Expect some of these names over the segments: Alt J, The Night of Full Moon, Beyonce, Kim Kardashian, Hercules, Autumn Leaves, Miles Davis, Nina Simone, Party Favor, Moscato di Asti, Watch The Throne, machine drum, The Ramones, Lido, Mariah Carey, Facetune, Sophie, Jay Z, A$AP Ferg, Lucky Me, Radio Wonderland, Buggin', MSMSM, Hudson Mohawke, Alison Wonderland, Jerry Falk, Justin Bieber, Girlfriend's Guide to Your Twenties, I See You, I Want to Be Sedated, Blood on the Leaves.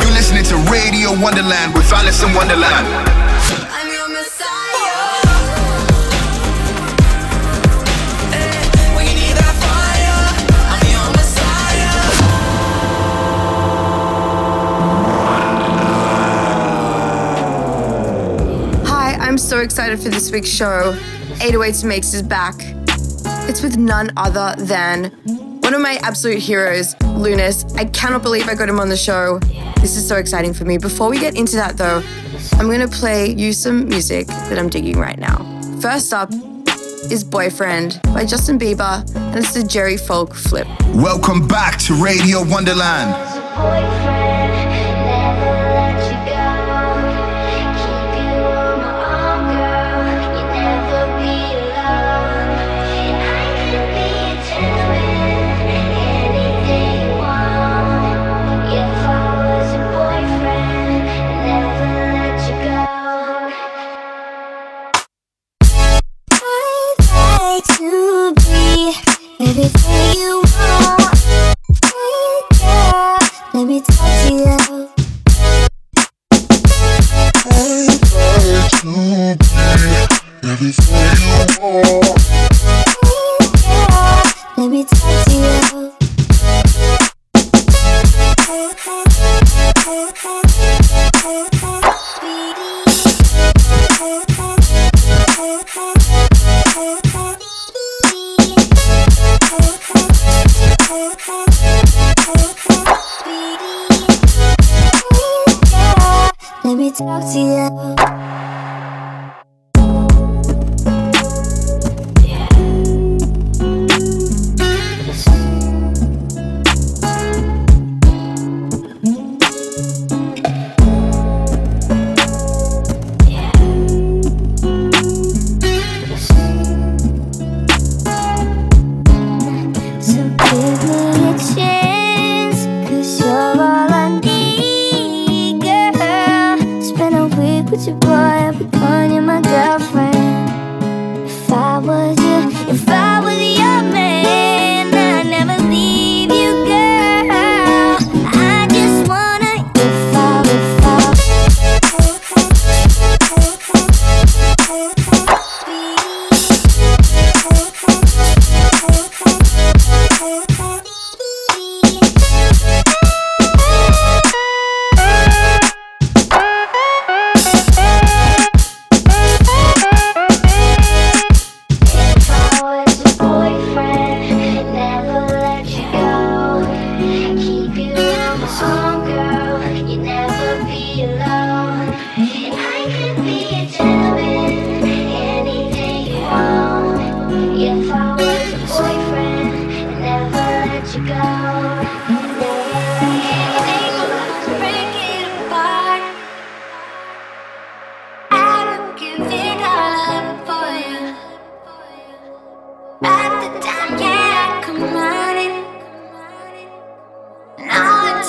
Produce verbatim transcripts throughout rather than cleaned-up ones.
You're listening to Radio Wonderland with Alison Wonderland. I'm your messiah. Eh, when you need that fire, I'm your messiah. Hi, I'm so excited for this week's show. eight oh eights and Mates is back. It's with none other than one of my absolute heroes, Lunice. I cannot believe I got him on the show. This is so exciting for me. Before we get into that though, I'm gonna play you some music that I'm digging right now. First up is Boyfriend by Justin Bieber, and it's the Jerry Falk flip. Welcome back to Radio Wonderland.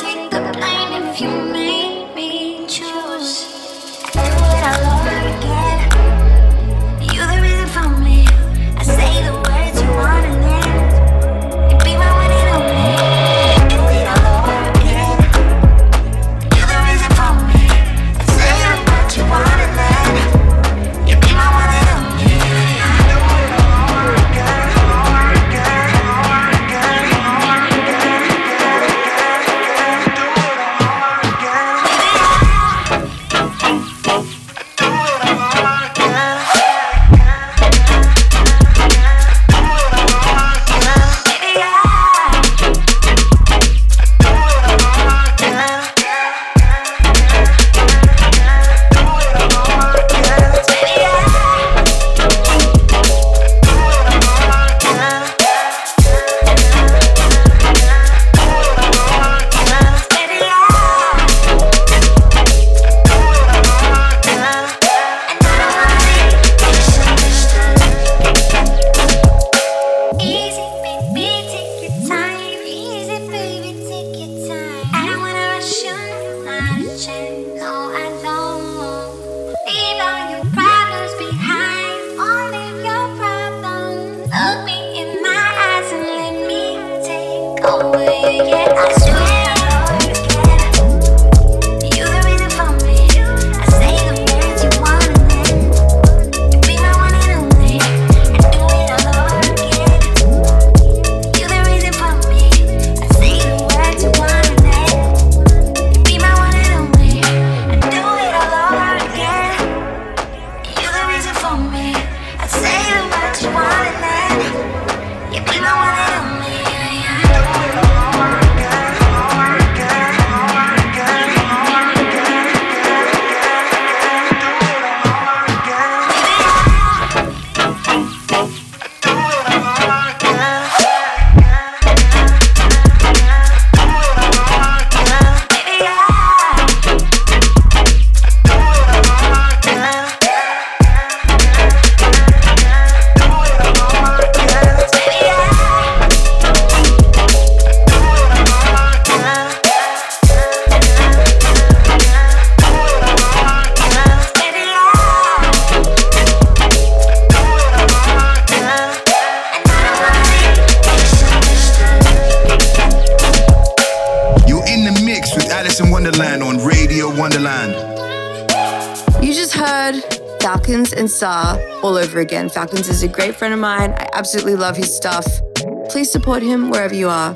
Take the All over again. Falcons is a great friend of mine. I absolutely love his stuff. Please support him wherever you are.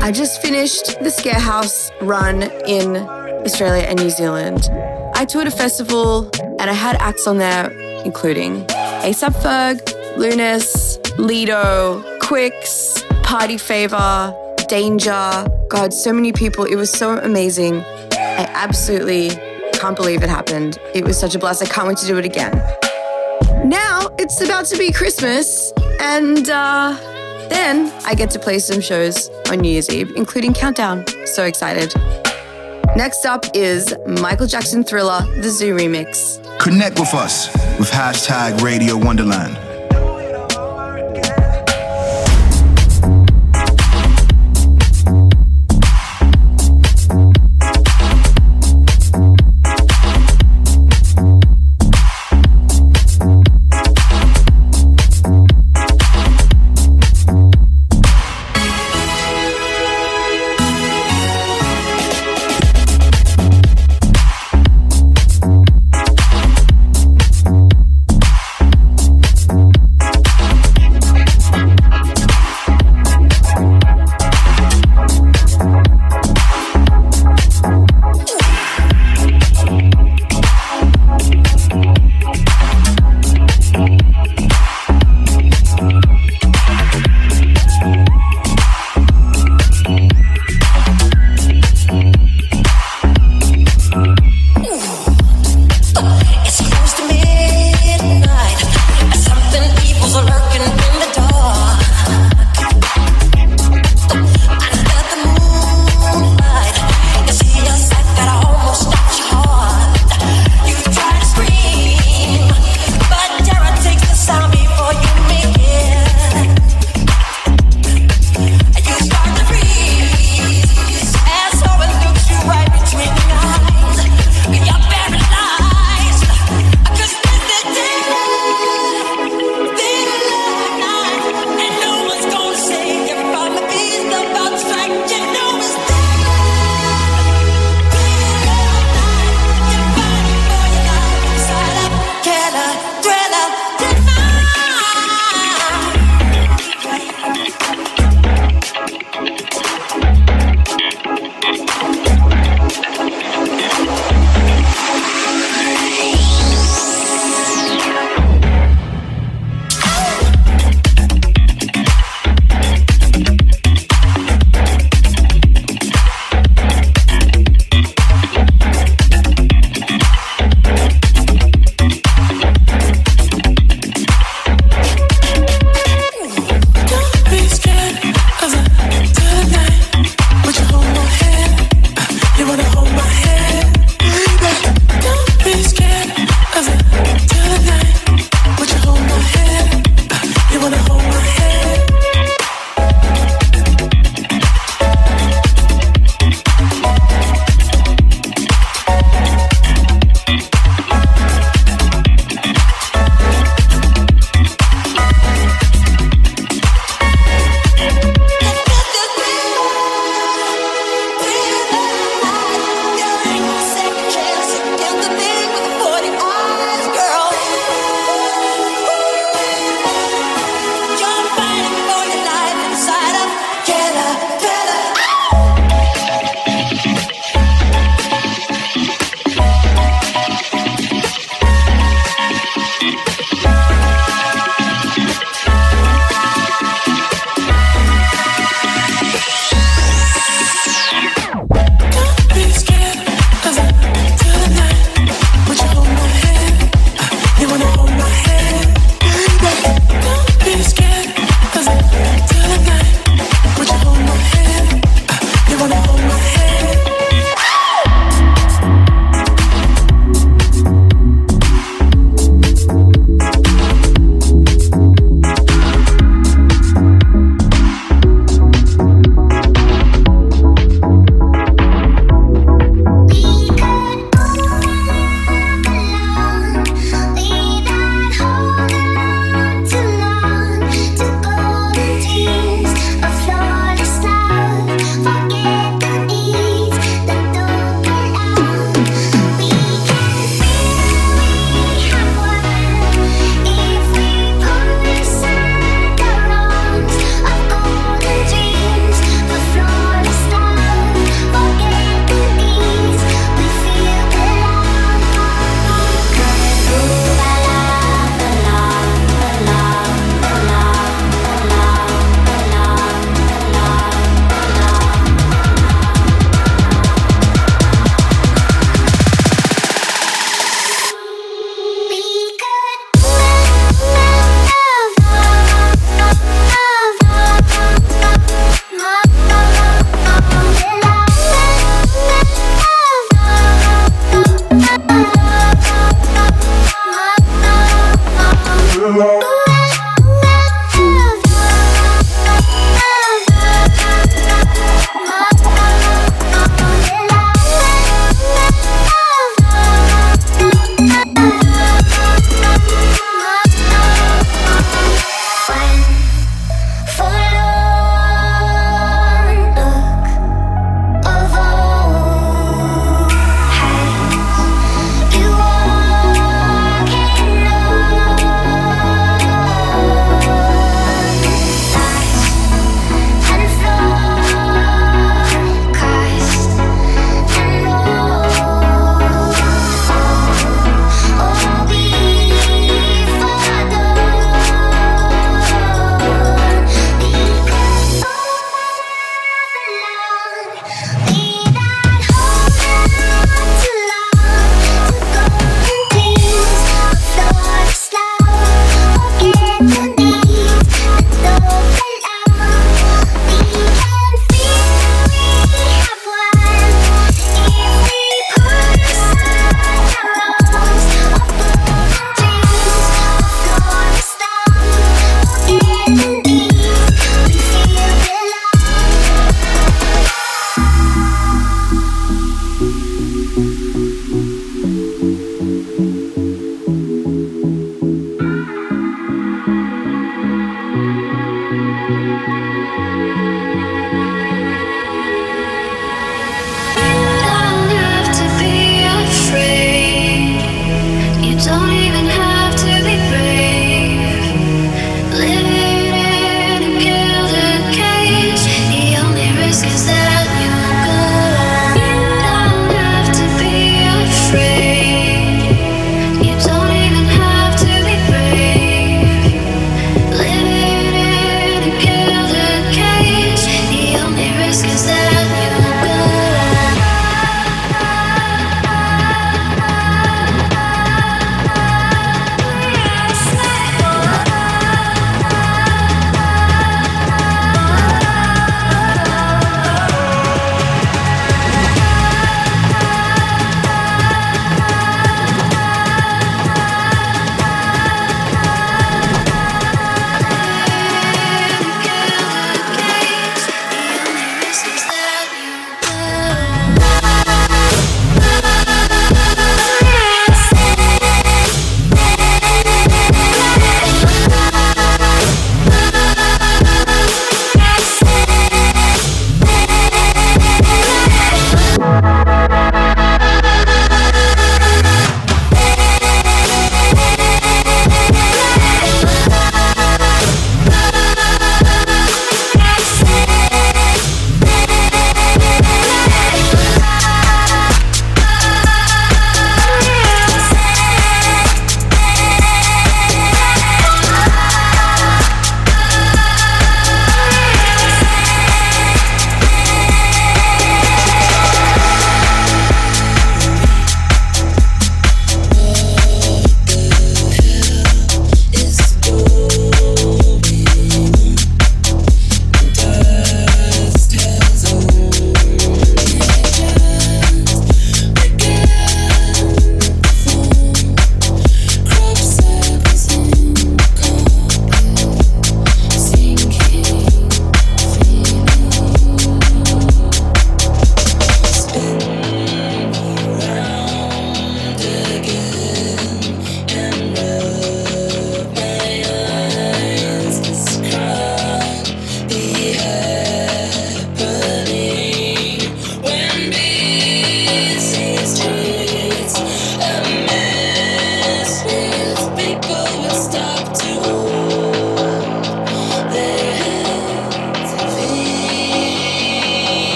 I just finished the Scarehouse run in Australia and New Zealand. I toured a festival and I had acts on there, including A$AP Ferg, Lunice, Lido, Quix, Party Favor, Danger. God, so many people. It was so amazing. I absolutely can't believe it happened. It was such a blast. I can't wait to do it again. Now it's about to be Christmas, and uh, then I get to play some shows on New Year's Eve, including Countdown. So excited. Next up is Michael Jackson Thriller, the Zoo Remix. Connect with us with hashtag Radio Wonderland.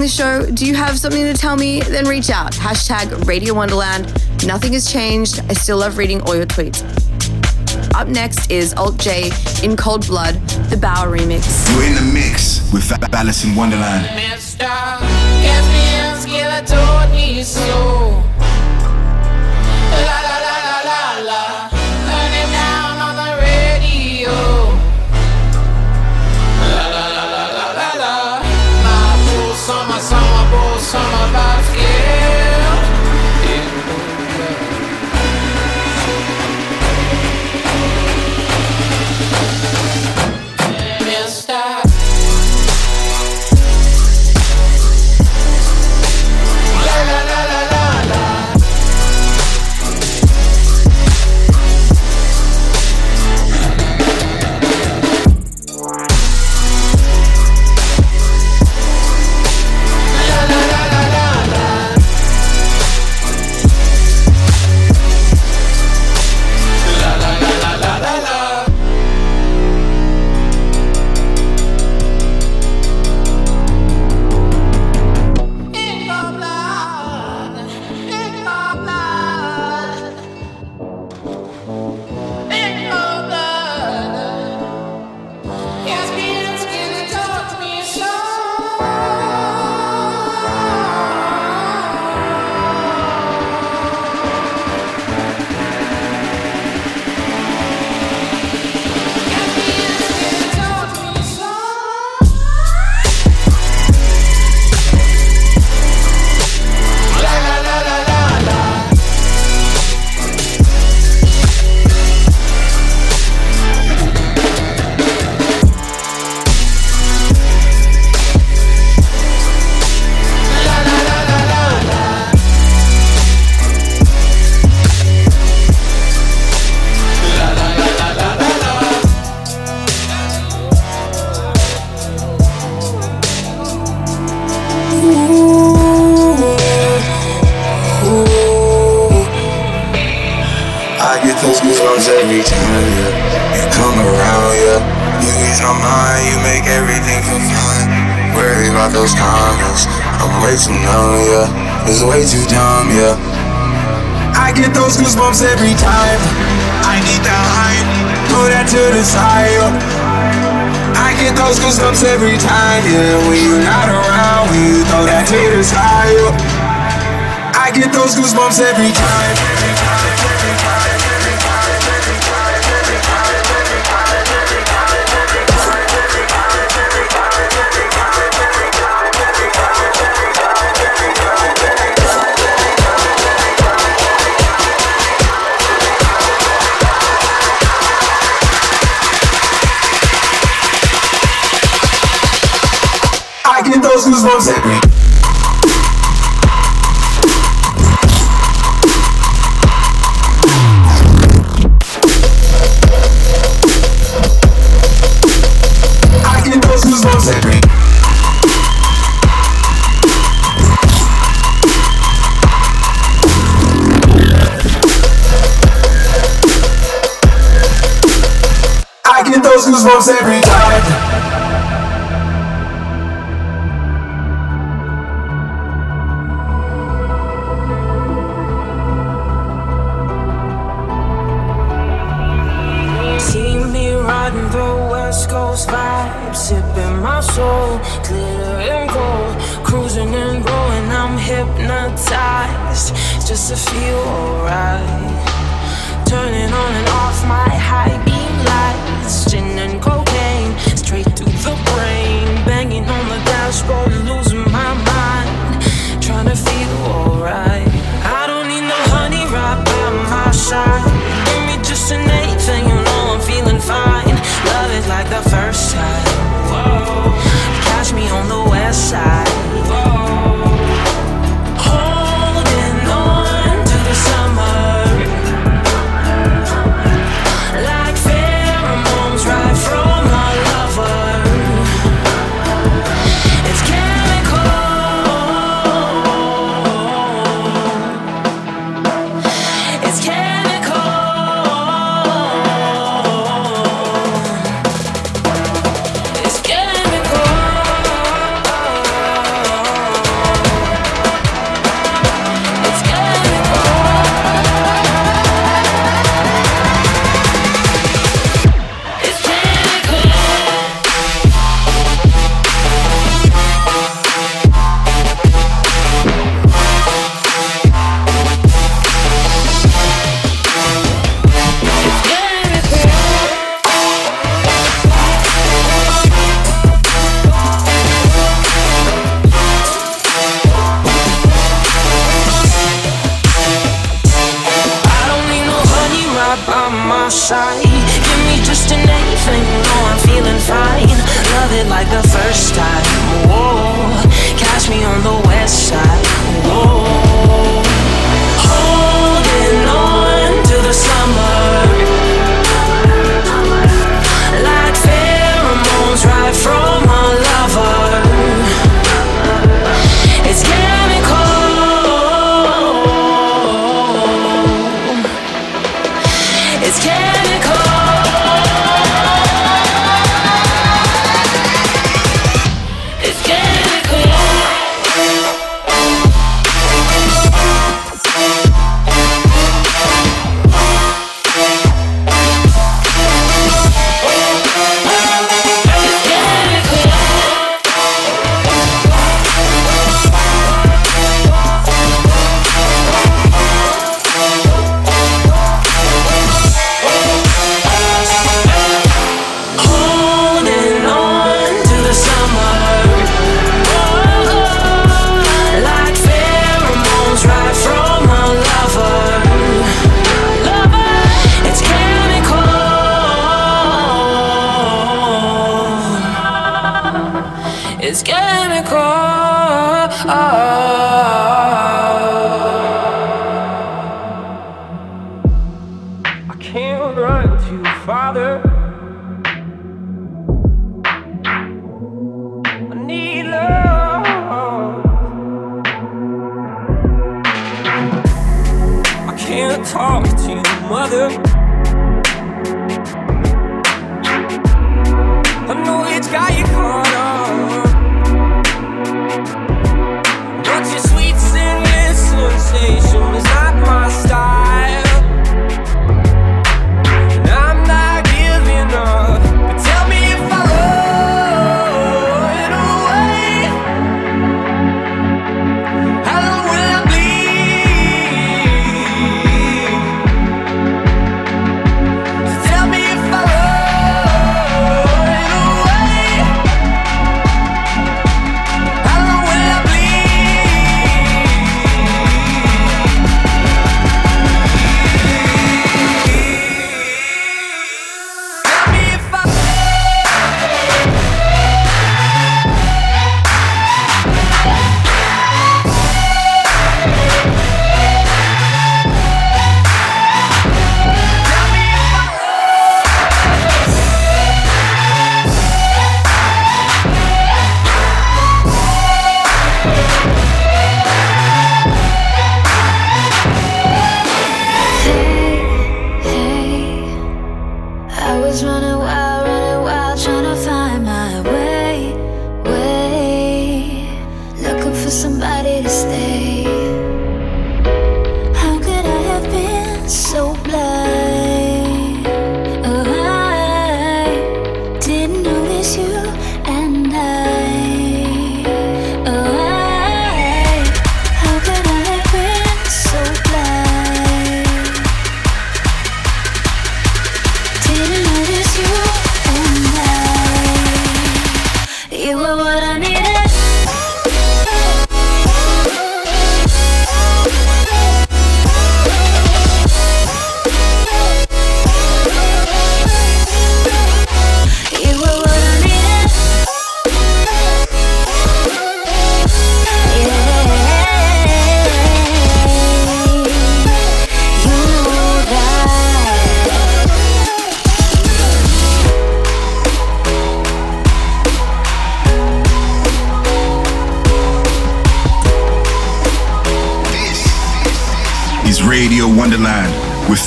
enjoying the show? Do you have something to tell me? Then reach out. Hashtag Radio Wonderland. Nothing has changed. I still love reading all your tweets. Up next is Alt J in Cold Blood, the Bauer remix. You're in the mix with Alison Wonderland. Mister Caspian's killer told me so. La la la la la la. Turn it down on the radio. La la la la la la la. My full summer, summer, full summer vibes get. Every time. See me riding the West Coast vibe, sipping my soul, glitter and gold, cruising and going. I'm hypnotized just to feel alright. Turning on and off my high beam light. Gin and cocaine, straight to the brain. Banging on the dashboard, losing my mind. Trying to feel alright. I don't need no honey right by my side. Give me just an eighth and you know I'm feeling fine. Love it like the first time. Whoa. Catch me on the west side. Whoa. Holding on to the summer. From side. Give me just an anything, though I'm feeling fine. Love it like the first time. Whoa, catch me on the west side. Whoa, holding on to the summer. Right from a lover, it's getting cold. It's getting cold. It's getting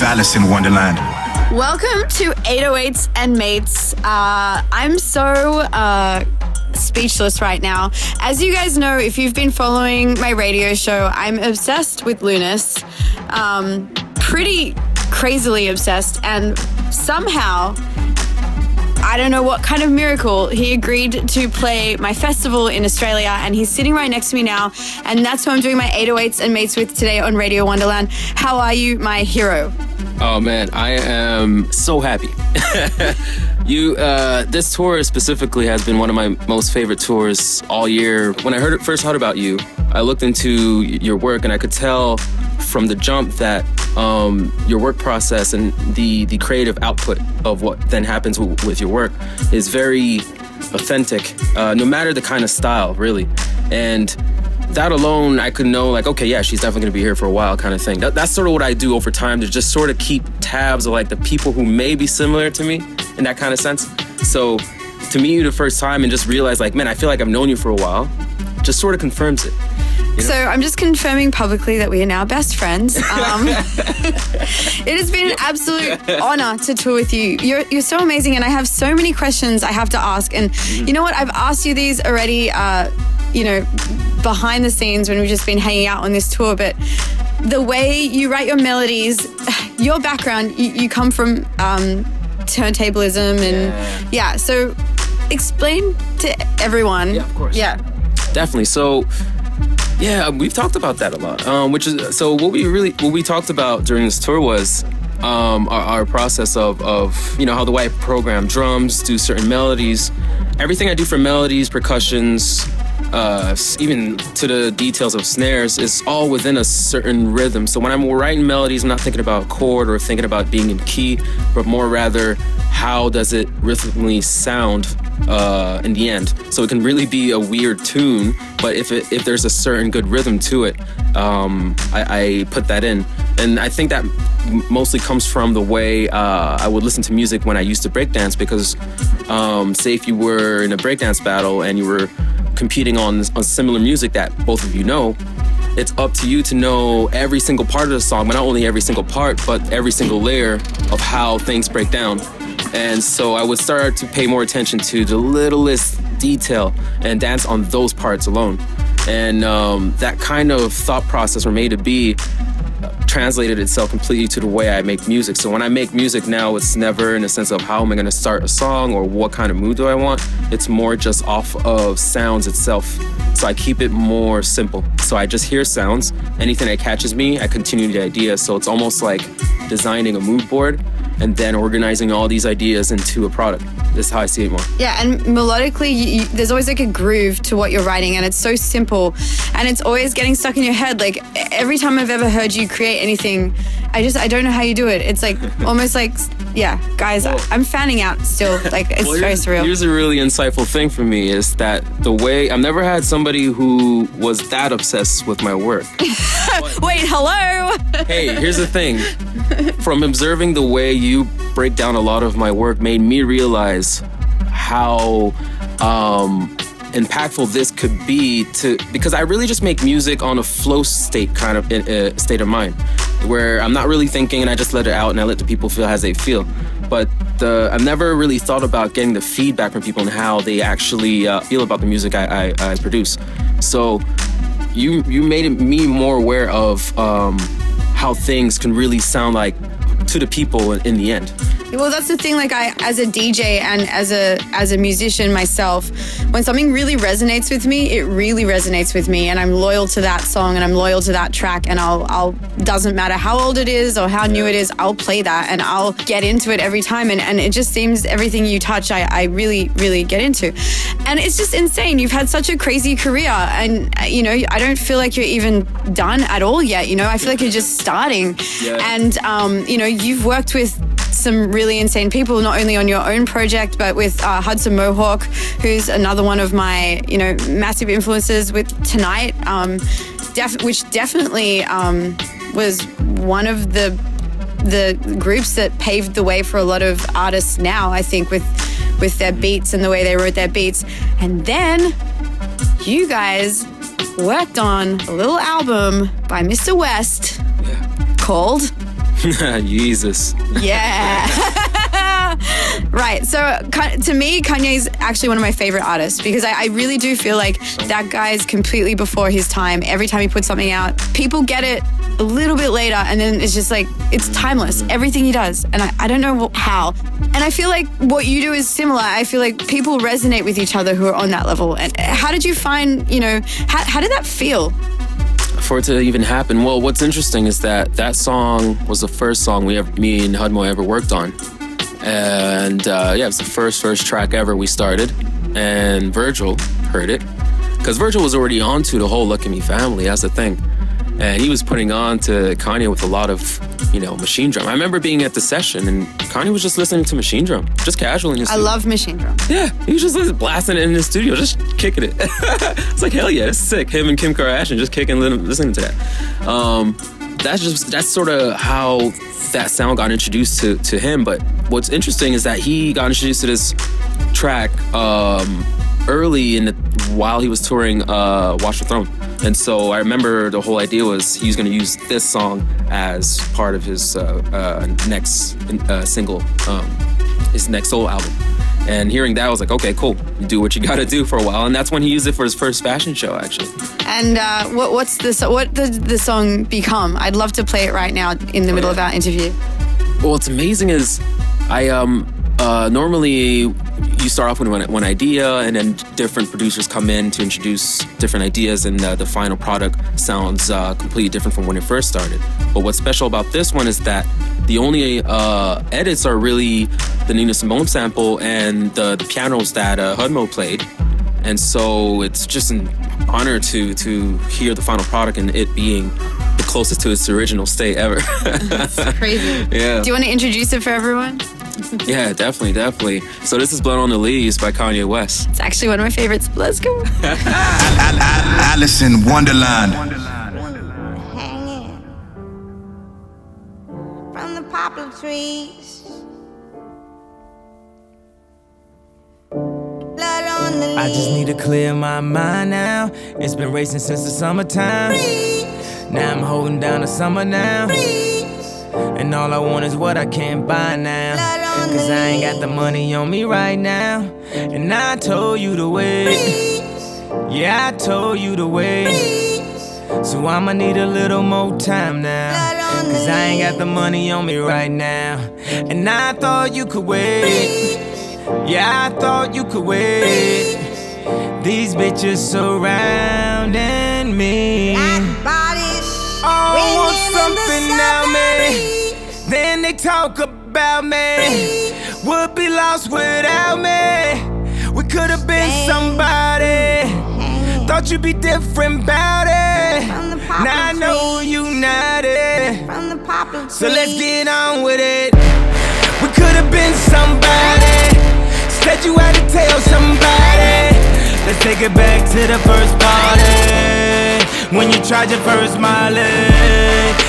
Alison Wonderland. Welcome to eight oh eights and Mates. Uh, I'm so uh, speechless right now. As you guys know, if you've been following my radio show, I'm obsessed with Lunice, um, pretty crazily obsessed, and somehow, I don't know what kind of miracle, he agreed to play my festival in Australia, and he's sitting right next to me now, and that's who I'm doing my eight oh eights and Mates with today on Radio Wonderland. How are you, my hero? Oh man, I am so happy. You, uh, this tour specifically has been one of my most favorite tours all year. When I heard first heard about you, I looked into your work and I could tell from the jump that um, your work process and the, the creative output of what then happens w- with your work is very authentic, uh, no matter the kind of style, really. And that alone, I could know, like, okay, yeah, she's definitely gonna be here for a while, kind of thing. That, that's sort of what I do over time, to just sort of keep tabs of like the people who may be similar to me in that kind of sense. So to meet you the first time and just realize, like, man, I feel like I've known you for a while, just sort of confirms it. You know? So I'm just confirming publicly that we are now best friends. Um, it has been an absolute honor to tour with you. You're, you're so amazing, and I have so many questions I have to ask. And mm. you know what? I've asked you these already, uh, you know, behind the scenes when we've just been hanging out on this tour, but the way you write your melodies, your background, you, you come from um, turntablism and yeah. yeah. So explain to everyone. Yeah, of course. Yeah. Definitely. So... yeah, we've talked about that a lot. Um, which is so what we really what we talked about during this tour was um, our, our process of of you know how the way I program drums, do certain melodies, everything I do for melodies, percussions, uh, even to the details of snares is all within a certain rhythm. So when I'm writing melodies, I'm not thinking about chord or thinking about being in key, but more rather how does it rhythmically sound uh, in the end. So it can really be a weird tune. But if it, if there's a certain good rhythm to it, um, I, I put that in. And I think that mostly comes from the way uh, I would listen to music when I used to breakdance, because um, say if you were in a breakdance battle and you were competing on, on similar music that both of you know, it's up to you to know every single part of the song, but not only every single part, but every single layer of how things break down. And so I would start to pay more attention to the littlest detail and dance on those parts alone. And um, that kind of thought process from A to B translated itself completely to the way I make music. So when I make music now, it's never in a sense of how am I going to start a song or what kind of mood do I want. It's more just off of sounds itself. So I keep it more simple. So I just hear sounds. Anything that catches me, I continue the idea. So it's almost like designing a mood board and then organizing all these ideas into a product. That's how I see it more. Yeah, and melodically, you, you, there's always like a groove to what you're writing, and it's so simple, and it's always getting stuck in your head. Like every time I've ever heard you create anything, I just, I don't know how you do it. It's like almost like, yeah, guys, well, I'm fanning out still. Like it's well, very surreal. Here's a really insightful thing for me is that the way, I've never had somebody who was that obsessed with my work. Wait, hello? Hey, here's the thing. From observing the way you break down a lot of my work made me realize how um, impactful this could be to, because I really just make music on a flow state kind of uh, state of mind, where I'm not really thinking and I just let it out and I let the people feel as they feel. But the, I've never really thought about getting the feedback from people and how they actually uh, feel about the music I, I, I produce. So you you made me more aware of um, how things can really sound like to the people in the end. Well, that's the thing. Like I, as a D J and as a as a musician myself, when something really resonates with me, it really resonates with me, and I'm loyal to that song and I'm loyal to that track, and I'll I'll doesn't matter how old it is or how new it is, I'll play that and I'll get into it every time, and, and it just seems everything you touch, I, I really really get into, and it's just insane. You've had such a crazy career, and you know I don't feel like you're even done at all yet. You know I feel like you're just starting, yeah. and um, you know you've worked with some really insane people, not only on your own project, but with uh, Hudson Mohawke, who's another one of my, you know, massive influences with T N G H T, um, def- which definitely um, was one of the the groups that paved the way for a lot of artists now, I think, with with their beats and the way they wrote their beats. And then you guys worked on a little album by Mister West yeah. called... Jesus. Yeah. Right. So to me, Kanye's actually one of my favorite artists, because I, I really do feel like that guy's completely before his time. Every time he puts something out, people get it a little bit later, and then it's just like, it's timeless, everything he does. And I, I don't know how. And I feel like what you do is similar. I feel like people resonate with each other who are on that level. And how did you find, you know, how, how did that feel? For it to even happen. Well, what's interesting is that that song was the first song we ever, me and Hudmo ever worked on. And uh, yeah, it's the first, first track ever we started. And Virgil heard it. Because Virgil was already onto the whole Lucky Me family, that's the thing. And he was putting on to Kanye with a lot of, you know, Machine Drum. I remember being at the session and Kanye was just listening to Machine Drum, just casual in his studio. I love Machine Drum. Yeah, he was just blasting it in the studio, just kicking it. It's like, hell yeah, it's sick. Him and Kim Kardashian just kicking, listening to that. Um, that's just, that's sort of how that sound got introduced to, to him. But what's interesting is that he got introduced to this track um, early in the, while he was touring uh, Watch The Throne. And so I remember the whole idea was he was going to use this song as part of his uh, uh, next uh, single, um, his next solo album. And hearing that, I was like, okay, cool. You do what you got to do for a while. And that's when he used it for his first fashion show, actually. And uh, what, what's this? What did the song become? I'd love to play it right now in the oh, middle yeah. of our interview. Well, what's amazing is I um, uh, normally... you start off with one, one idea, and then different producers come in to introduce different ideas, and uh, the final product sounds uh, completely different from when it first started. But what's special about this one is that the only uh, edits are really the Nina Simone sample and the, the pianos that uh, Hudmo played. And so it's just an honor to to hear the final product and it being the closest to its original state ever. That's crazy. Yeah. Do you want to introduce it for everyone? Yeah, definitely, definitely. So this is Blood on the Leaves by Kanye West. It's actually one of my favorites. Let's go. Alison Wonderland. Hanging from the poplar trees. Blood on the leaves. I just need to clear my mind now. It's been racing since the summertime. Please. Now I'm holding down the summer now. Please. And all I want is what I can't buy now. Cause I ain't got the money on me right now. And I told you to wait. Yeah, I told you to wait. So I'ma need a little more time now. Cause I ain't got the money on me right now. And I thought you could wait. Yeah, I thought you could wait. These bitches surrounding me. Oh, want something now, man. Then they talk about about me, would be lost without me. We could have been somebody. Thought you'd be different about it. Now I know you're not it. So let's get on with it. We could have been somebody. Said you had to tell somebody. Let's take it back to the first party. When you tried your first Molly,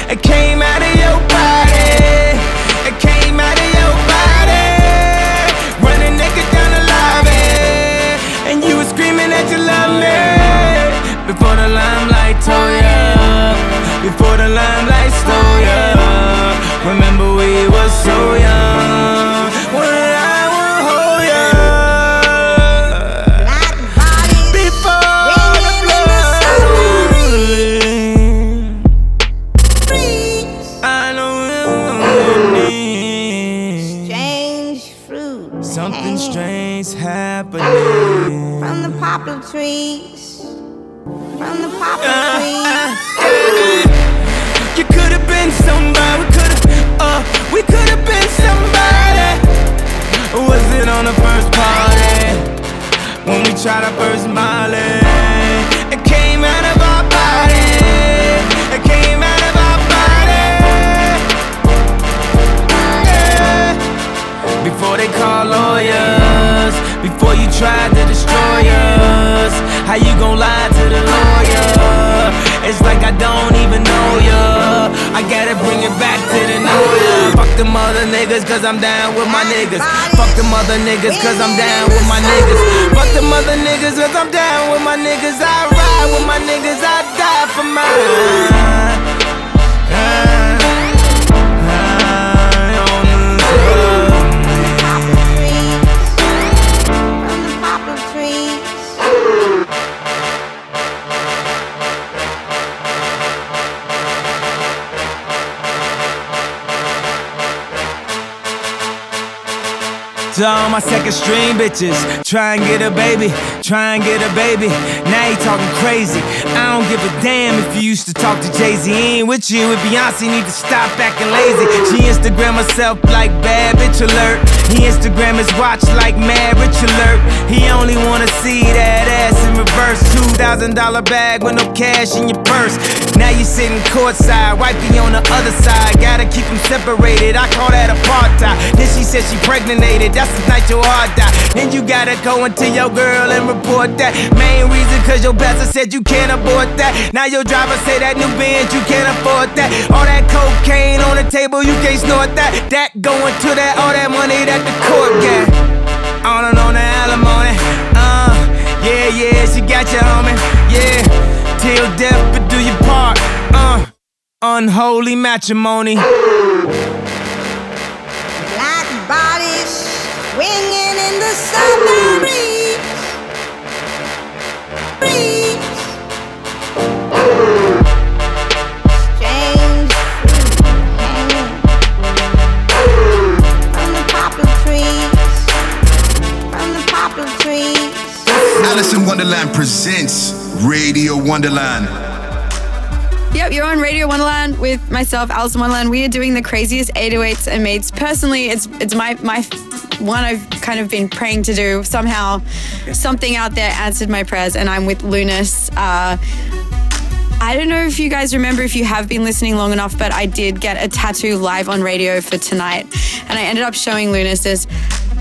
it came out of your body. It came out of your body. Running naked down the lobby. And you were screaming that you love me. Before the limelight tore you up. Before the limelight stole you up. Remember we were so young. When I would hold you. Before the blood. I know something strange happening. From the poplar trees. From the poplar uh, trees. Uh, uh, you could have been somebody. We could have, uh, we could have been somebody. Was it on the first party? When we tried our first Molly, it came out of our body. It came out of our body. Yeah. Before they call lawyers, before you tried to destroy us. How you gon' lie to the lawyer? It's like I don't even know ya. I gotta bring it back to the know ya. Fuck them other niggas cause I'm down with my niggas. Fuck them other niggas cause I'm down with my niggas. Fuck them other niggas cause I'm down with my niggas. I ride with my niggas, I die for mine. To all my second string bitches, try and get a baby, try and get a baby. Now you talking crazy. I don't give a damn if you used to talk to Jay Z. He ain't with you. If Beyonce need to stop acting lazy. She Instagram herself like bad bitch alert. He Instagram his watch like mad rich alert. He only wanna see that ass in reverse. Two thousand dollar bag with no cash in your purse. Now you sitting courtside, wifey on the other side. Gotta keep them separated. I call that apartheid. Then she said she pregnated. That's the night your heart died. Then you gotta go into your girl and report that. Main reason cause your pastor said you can't abort that. Now your driver say that new Benz you can't afford that. All that cocaine on the table you can't snort that. That going to that, all that money that the court got. On and on the alimony. Uh, yeah, yeah, she got you, homie. Yeah, till death but do your part. Uh, unholy matrimony. Swinging in the southern breeze, breeze. Strange fruit hanging from the poplar trees, from the poplar trees. Alison Wonderland presents Radio Wonderland. Yep, you're on Radio Wonderland with myself, Alison Wonderland. We are doing the craziest eight oh eights and mates. Personally, it's it's my my one I've kind of been praying to do. Somehow, something out there answered my prayers, and I'm with Lunice. Uh, I don't know if you guys remember, if you have been listening long enough, but I did get a tattoo live on radio for tonight, and I ended up showing Lunice this.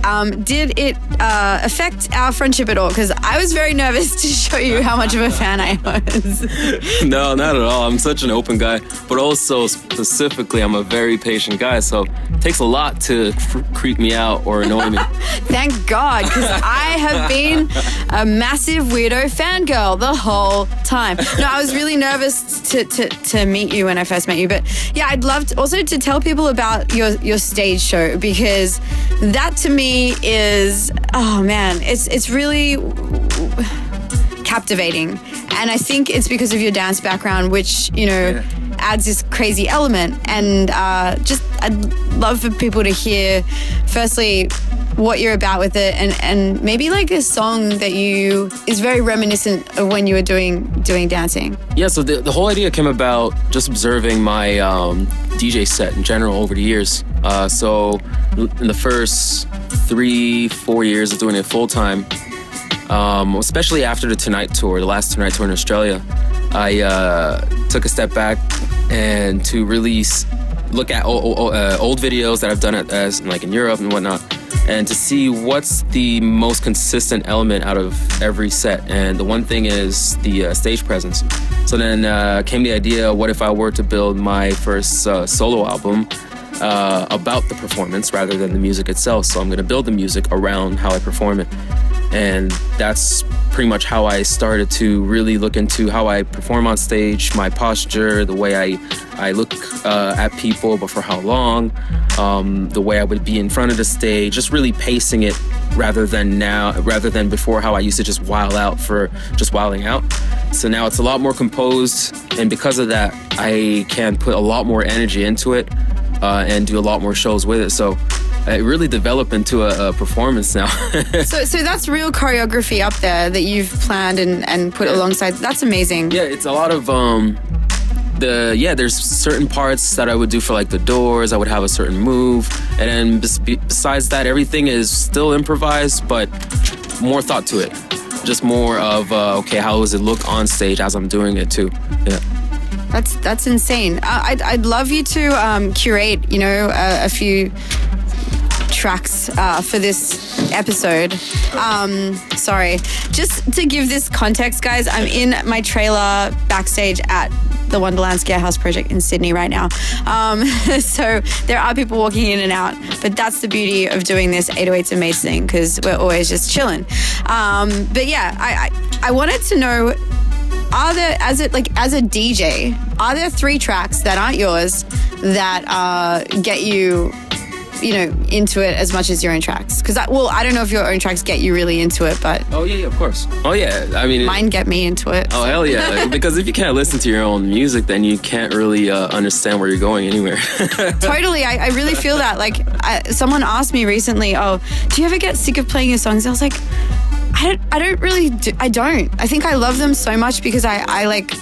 Um, did it uh, affect our friendship at all? Because I was very nervous to show you how much of a fan I was. No, not at all. I'm such an open guy, but also specifically, I'm a very patient guy, so it takes a lot to f- creep me out or annoy me. Thank God, because I have been a massive weirdo fangirl the whole time. No, I was really nervous to, to, to meet you when I first met you, but yeah, I'd love to, also to tell people about your, your stage show, because that to me is, oh man, it's it's really captivating, and I think it's because of your dance background, which, you know, yeah, adds this crazy element. And uh, just I'd love for people to hear, firstly, what you're about with it, and, and maybe like a song that you is very reminiscent of when you were doing doing dancing. Yeah, so the, the whole idea came about just observing my um, D J set in general over the years. Uh, so in the first three, four years of doing it full time, um, especially after the Tonight Tour, the last Tonight Tour in Australia, I uh, took a step back and to release, look at old, uh, old videos that I've done at, as like in Europe and whatnot, and to see what's the most consistent element out of every set. And the one thing is the uh, stage presence. So then uh, came the idea, what if I were to build my first uh, solo album uh, about the performance rather than the music itself? So I'm gonna build the music around how I perform it. And that's pretty much how I started to really look into how I perform on stage, my posture, the way I, I look uh, at people, but for how long, um, the way I would be in front of the stage, just really pacing it rather than now, rather than before how I used to just wild out for just wilding out. So now it's a lot more composed, and because of that, I can put a lot more energy into it uh, and do a lot more shows with it. So it really developed into a, a performance now. so so that's real choreography up there that you've planned and, and put yeah. alongside. That's amazing. Yeah, it's a lot of um, the, yeah, there's certain parts that I would do for like the doors. I would have a certain move. And then besides that, everything is still improvised, but more thought to it. Just more of, uh, okay, how does it look on stage as I'm doing it too? Yeah. That's, that's insane. I'd, I'd love you to um, curate, you know, a, a few tracks uh, for this episode. Um, sorry. Just to give this context, guys, I'm in my trailer backstage at the Wonderland Scarehouse Project in Sydney right now. Um, so there are people walking in and out, but that's the beauty of doing this eight oh eights and Mates thing, because we're always just chilling. Um, but yeah, I, I I wanted to know, are there, as it like as a D J, are there three tracks that aren't yours that uh, get you you know, into it as much as your own tracks? Because, well, I don't know if your own tracks get you really into it, but... Oh, yeah, yeah, of course. Oh, yeah. I mean... Mine it, get me into it. Oh, so. Hell yeah. Like, because if you can't listen to your own music, then you can't really uh, understand where you're going anywhere. Totally. I, I really feel that. Like, I, someone asked me recently, oh, do you ever get sick of playing your songs? I was like... I don't, I don't really, do, I don't. I think I love them so much because I, I like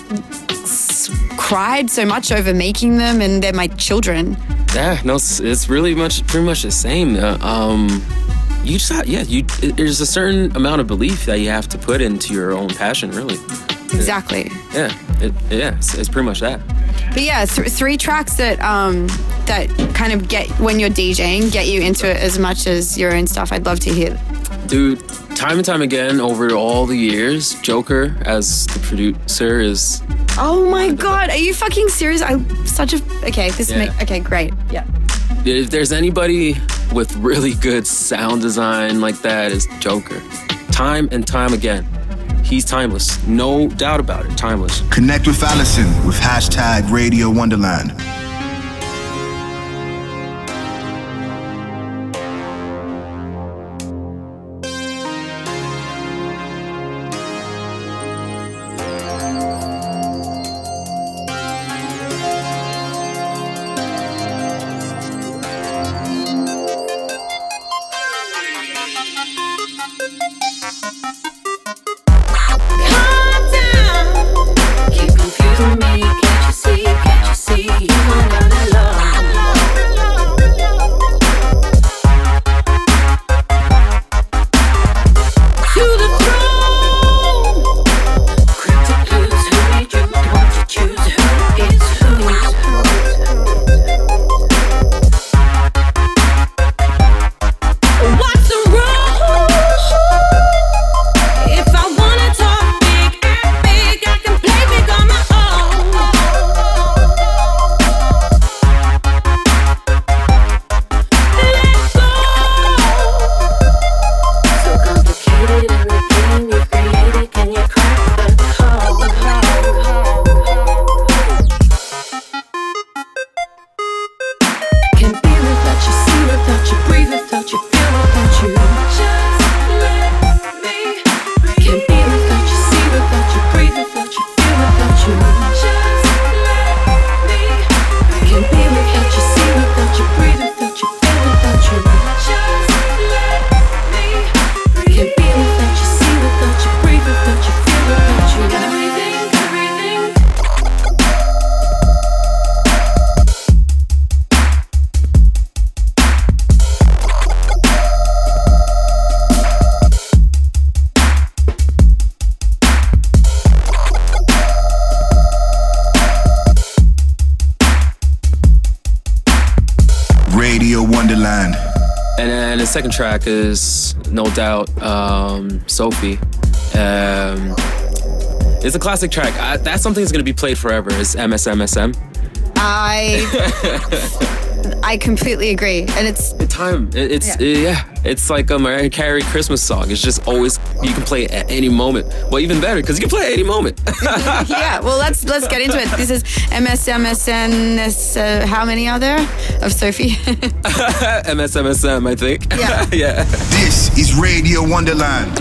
s- cried so much over making them, and they're my children. Yeah, no, it's, it's really much, pretty much the same. Uh, um, you just, have, yeah, you, it, there's a certain amount of belief that you have to put into your own passion, really. Exactly. It, yeah, it, yeah, it's, it's pretty much that. But yeah, th- three tracks that um, that kind of get, when you're DJing, get you into it as much as your own stuff. I'd love to hear. Dude, time and time again over all the years, Joker as the producer is... Oh my God, are you fucking serious? I'm such a... Okay, this yeah. makes... Okay, great, yeah. If there's anybody with really good sound design like that, it's Joker. Time and time again. He's timeless, no doubt about it, timeless. Connect with Alison with hashtag Radio Wonderland. Second track is no doubt um, Sophie. Um, it's a classic track. I, that's something that's going to be played forever. It's M S M S M. I I completely agree, and it's the time. It, it's yeah. It, yeah, it's like a Mariah Carey Christmas song. It's just always, you can play it at any moment. Well, even better because you can play it at any moment. Yeah. Well, let's let's get into it. This is M S M S M. Uh, how many are there? Of Sophie. M S M S M, I think. Yeah. Yeah. This is Radio Wonderland.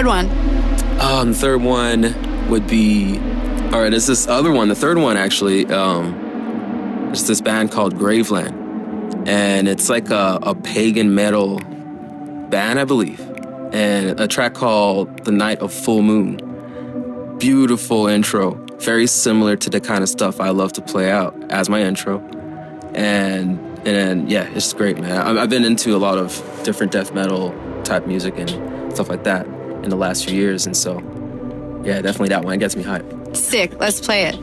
third one? Um, the third one would be, all right, it's this other one. The third one, actually, um, it's this band called Graveland. And it's like a, a pagan metal band, I believe. And a track called The Night of Full Moon. Beautiful intro. Very similar to the kind of stuff I love to play out as my intro. And and yeah, it's great, man. I've been into a lot of different death metal type music and stuff like that in the last few years. And so, yeah, definitely that one. It gets me hyped. Sick. Let's play it.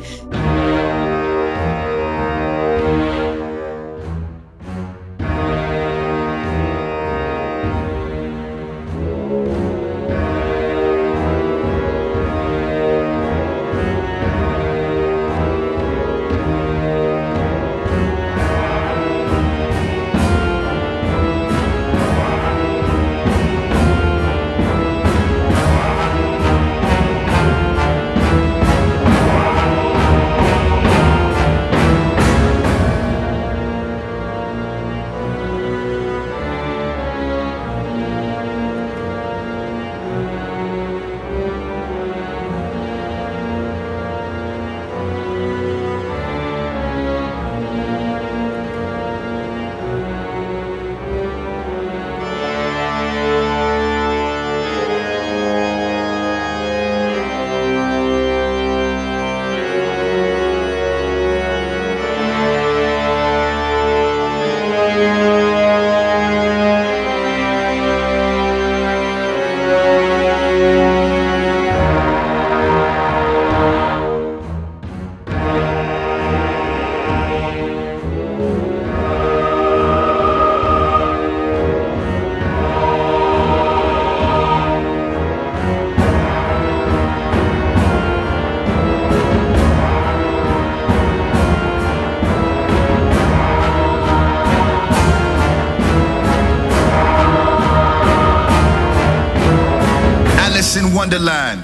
Wonderland,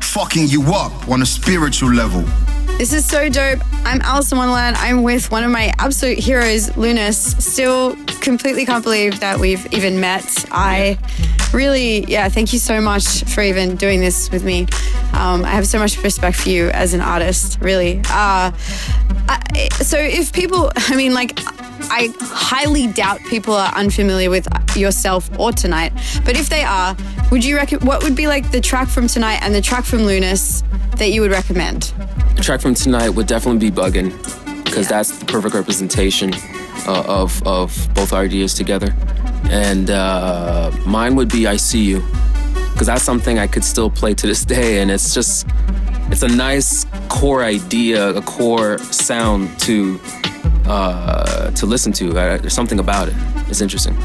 fucking you up on a spiritual level. This is so dope. I'm Alison Wonderland. I'm with one of my absolute heroes, Lunice. Still completely can't believe that we've even met. I really, yeah, thank you so much for even doing this with me. Um, I have so much respect for you as an artist, really. Uh, I, so if people, I mean, like, I highly doubt people are unfamiliar with yourself or Tonight, but if they are, would you recommend, what would be like the track from Tonight and the track from Lunice that you would recommend? The track from Tonight would definitely be Buggin', because yeah. that's the perfect representation uh, of of both our ideas together. And uh, mine would be I See You, because that's something I could still play to this day, and it's just, it's a nice core idea, a core sound to uh, to listen to. I, there's something about it. It's interesting.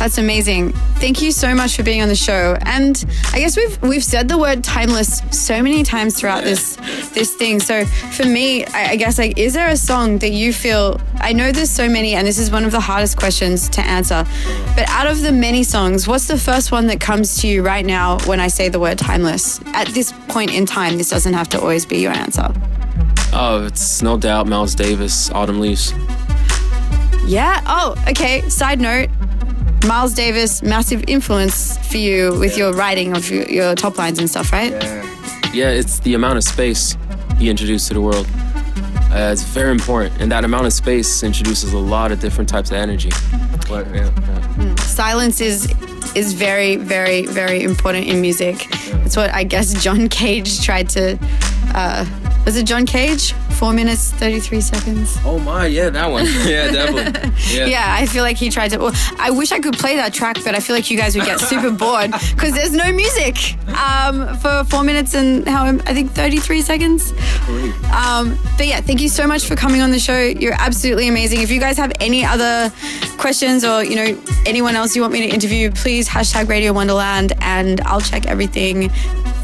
That's amazing. Thank you so much for being on the show. And I guess we've we've said the word timeless so many times throughout this this thing. So for me, I, I guess, like, is there a song that you feel, I know there's so many, and this is one of the hardest questions to answer, but out of the many songs, what's the first one that comes to you right now when I say the word timeless? At this point in time, this doesn't have to always be your answer. Oh, it's no doubt Miles Davis, Autumn Leaves. Yeah. Oh, okay. Side note. Miles Davis, massive influence for you with yeah. your writing of your, your top lines and stuff, right? Yeah. yeah, it's the amount of space he introduced to the world. Uh, it's very important, and that amount of space introduces a lot of different types of energy. But, yeah, yeah. Silence is is very, very, very important in music. Yeah. It's what I guess John Cage tried to... Uh, was it John Cage? Four minutes, thirty-three seconds. Oh my, yeah, that one. Yeah, definitely. Yeah. yeah, I feel like he tried to... Well, I wish I could play that track, but I feel like you guys would get super bored because there's no music um, for four minutes and how I think thirty-three seconds. Um, but yeah, thank you so much for coming on the show. You're absolutely amazing. If you guys have any other questions or, you know, anyone else you want me to interview, please hashtag Radio Wonderland and I'll check everything.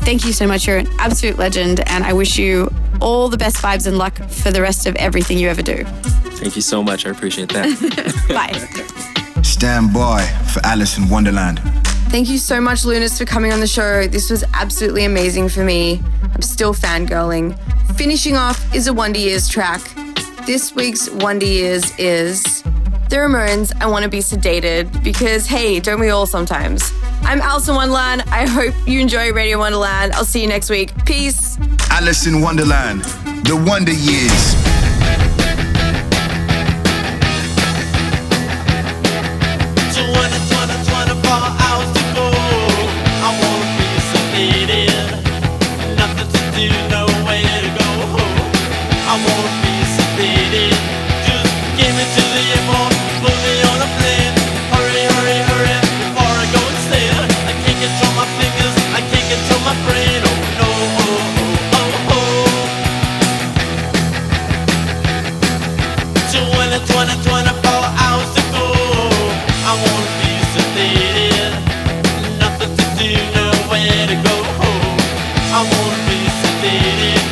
Thank you so much. You're an absolute legend, and I wish you all the best vibes and luck for the rest of everything you ever do. Thank you so much. I appreciate that. Bye. Stand by for Alison Wonderland. Thank you so much, Lunice, for coming on the show. This was absolutely amazing for me. I'm still fangirling. Finishing off is a Wonder Years track. This week's Wonder Years is The Ramones, I Want to Be Sedated, because hey, don't we all sometimes? I'm Alison Wonderland. I hope you enjoy Radio Wonderland. I'll see you next week. Peace. Alison Wonderland, the Wonder Years. twenty, twenty, twenty-four hours to go. I wanna feel so needed. Nothing to do, nowhere to go. I wanna feel so needed. Just give me to the airport, put me on a plane. Hurry, hurry, hurry, before I go insane. I can't control my fingers, I can't control my brain. Oh no, oh, oh, oh, oh. twenty, twenty, twenty-four hours to go. I wanna feel so needed. Nothing to do, nowhere to go. I wanna feel so needed.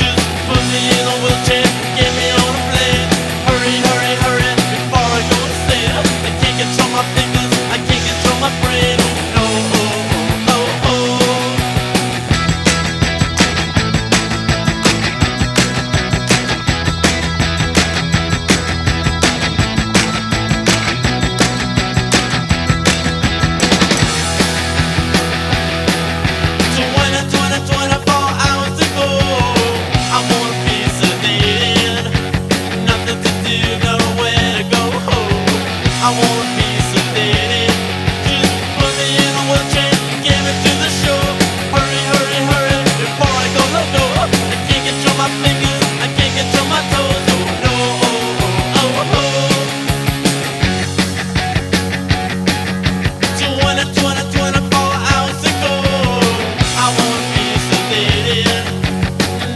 Just put me in a wheelchair, get me on a plane. Hurry, hurry, hurry, before I go insane. I can't control my fingers, I can't control my brain. Oh no, oh, oh, oh, oh. twenty, twenty, twenty-four hours to go. I wanna be sedated. Nothing to do, nowhere to go. I wanna be sedated. Just put me in a wheelchair, get me to the show. Hurry, hurry, hurry, before I go loco. I can't control my fingers, I can't control my toes. Oh no, oh, oh, oh, oh. twenty, twenty, twenty-four hours to go. I wanna be sedated.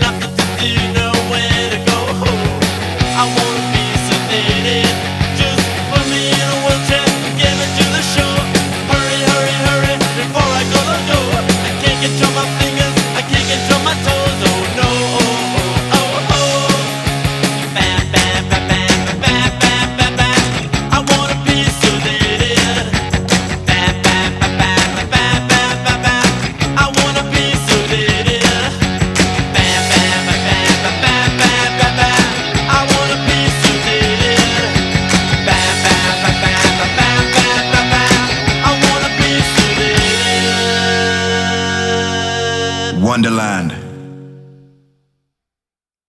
Nothing to do, nowhere to go. I wanna be sedated. Just put me in a wheelchair, get me to the show. Hurry, hurry, hurry, before I go loco. I can't control my fingers, I can't control my toes. Oh no, oh, oh, oh, oh. Bam, bam, bam, bam, bam, bam, bam, bam. I wanna be sedated. Bam, bam, bam, bam, bam, bam, bam, bam. I wanna be sedated. Bam, bam, bam, bam, bam, bam, bam, bam. I wanna be sedated. Bam, bam, bam, bam, bam, bam, bam, bam, bam. I wanna be sedated. Wonderland.